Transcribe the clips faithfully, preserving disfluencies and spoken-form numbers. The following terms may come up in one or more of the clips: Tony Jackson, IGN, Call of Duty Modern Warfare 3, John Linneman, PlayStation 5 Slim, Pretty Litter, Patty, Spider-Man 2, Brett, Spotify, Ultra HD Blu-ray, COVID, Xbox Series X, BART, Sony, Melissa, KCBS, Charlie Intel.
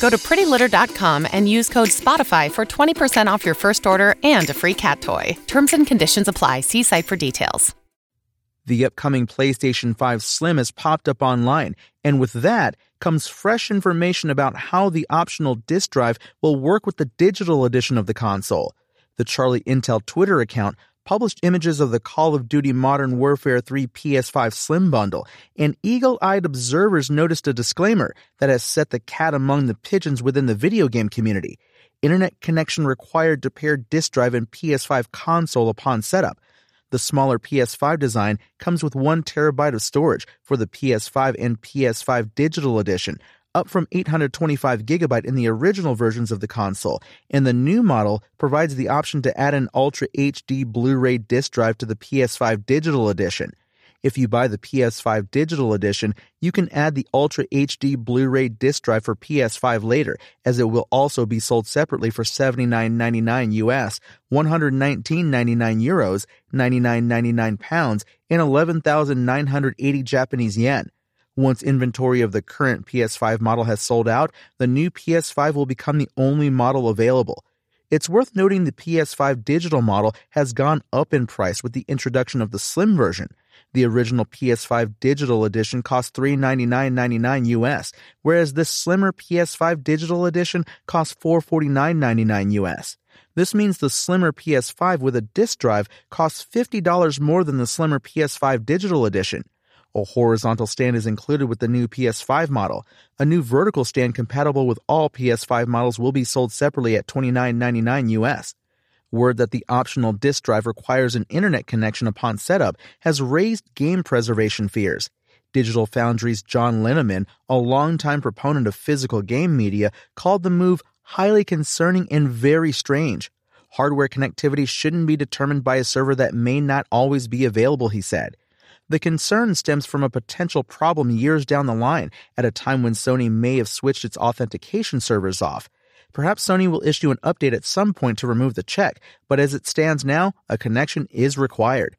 Go to pretty litter dot com and use code SPOTIFY for twenty percent off your first order and a free cat toy. Terms and conditions apply. See site for details. The upcoming PlayStation five Slim has popped up online, and with that comes fresh information about how the optional disc drive will work with the digital edition of the console. The Charlie Intel Twitter account published images of the Call of Duty Modern Warfare three P S five Slim bundle, and eagle-eyed observers noticed a disclaimer that has set the cat among the pigeons within the video game community. Internet connection required to pair disc drive and P S five console upon setup. The smaller P S five design comes with one terabyte of storage for the P S five and P S five Digital Edition, up from eight hundred twenty-five gigabyte in the original versions of the console, and the new model provides the option to add an Ultra H D Blu-ray disc drive to the P S five Digital Edition. If you buy the P S five Digital Edition, you can add the Ultra H D Blu-ray disc drive for P S five later, as it will also be sold separately for seventy-nine ninety-nine U S, one hundred nineteen ninety-nine Euros, ninety-nine ninety-nine pounds, and eleven thousand nine hundred eighty Japanese yen. Once inventory of the current P S five model has sold out, the new P S five will become the only model available. It's worth noting the P S five digital model has gone up in price with the introduction of the Slim version. The original P S five digital edition cost three hundred ninety-nine ninety-nine U S, whereas this slimmer P S five digital edition costs four hundred forty-nine ninety-nine U S. This means the slimmer P S five with a disc drive costs fifty dollars more than the slimmer P S five digital edition. A horizontal stand is included with the new P S five model. A new vertical stand compatible with all P S five models will be sold separately at twenty-nine ninety-nine U S. Word that the optional disc drive requires an internet connection upon setup has raised game preservation fears. Digital Foundry's John Linneman, a longtime proponent of physical game media, called the move highly concerning and very strange. Hardware connectivity shouldn't be determined by a server that may not always be available, he said. The concern stems from a potential problem years down the line, at a time when Sony may have switched its authentication servers off. Perhaps Sony will issue an update at some point to remove the check, but as it stands now, a connection is required.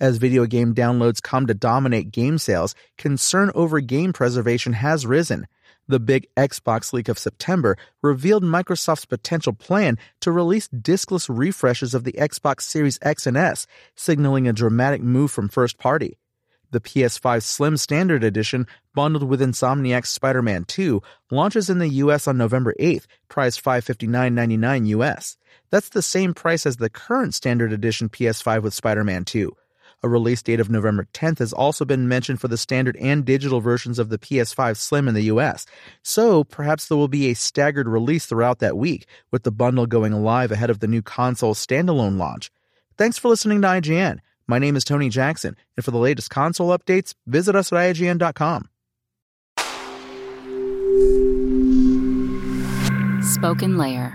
As video game downloads come to dominate game sales, concern over game preservation has risen. The big Xbox leak of September revealed Microsoft's potential plan to release diskless refreshes of the Xbox Series X and S, signaling a dramatic move from first party. The P S five Slim Standard Edition, bundled with Insomniac's Spider-Man two, launches in the U S on November eighth, priced five hundred fifty-nine ninety-nine U S. That's the same price as the current Standard Edition P S five with Spider-Man two. A release date of November tenth has also been mentioned for the standard and digital versions of the P S five Slim in the U S, so perhaps there will be a staggered release throughout that week, with the bundle going live ahead of the new console's standalone launch. Thanks for listening to I G N. My name is Tony Jackson, and for the latest console updates, visit us at I G N dot com. Spoken Layer.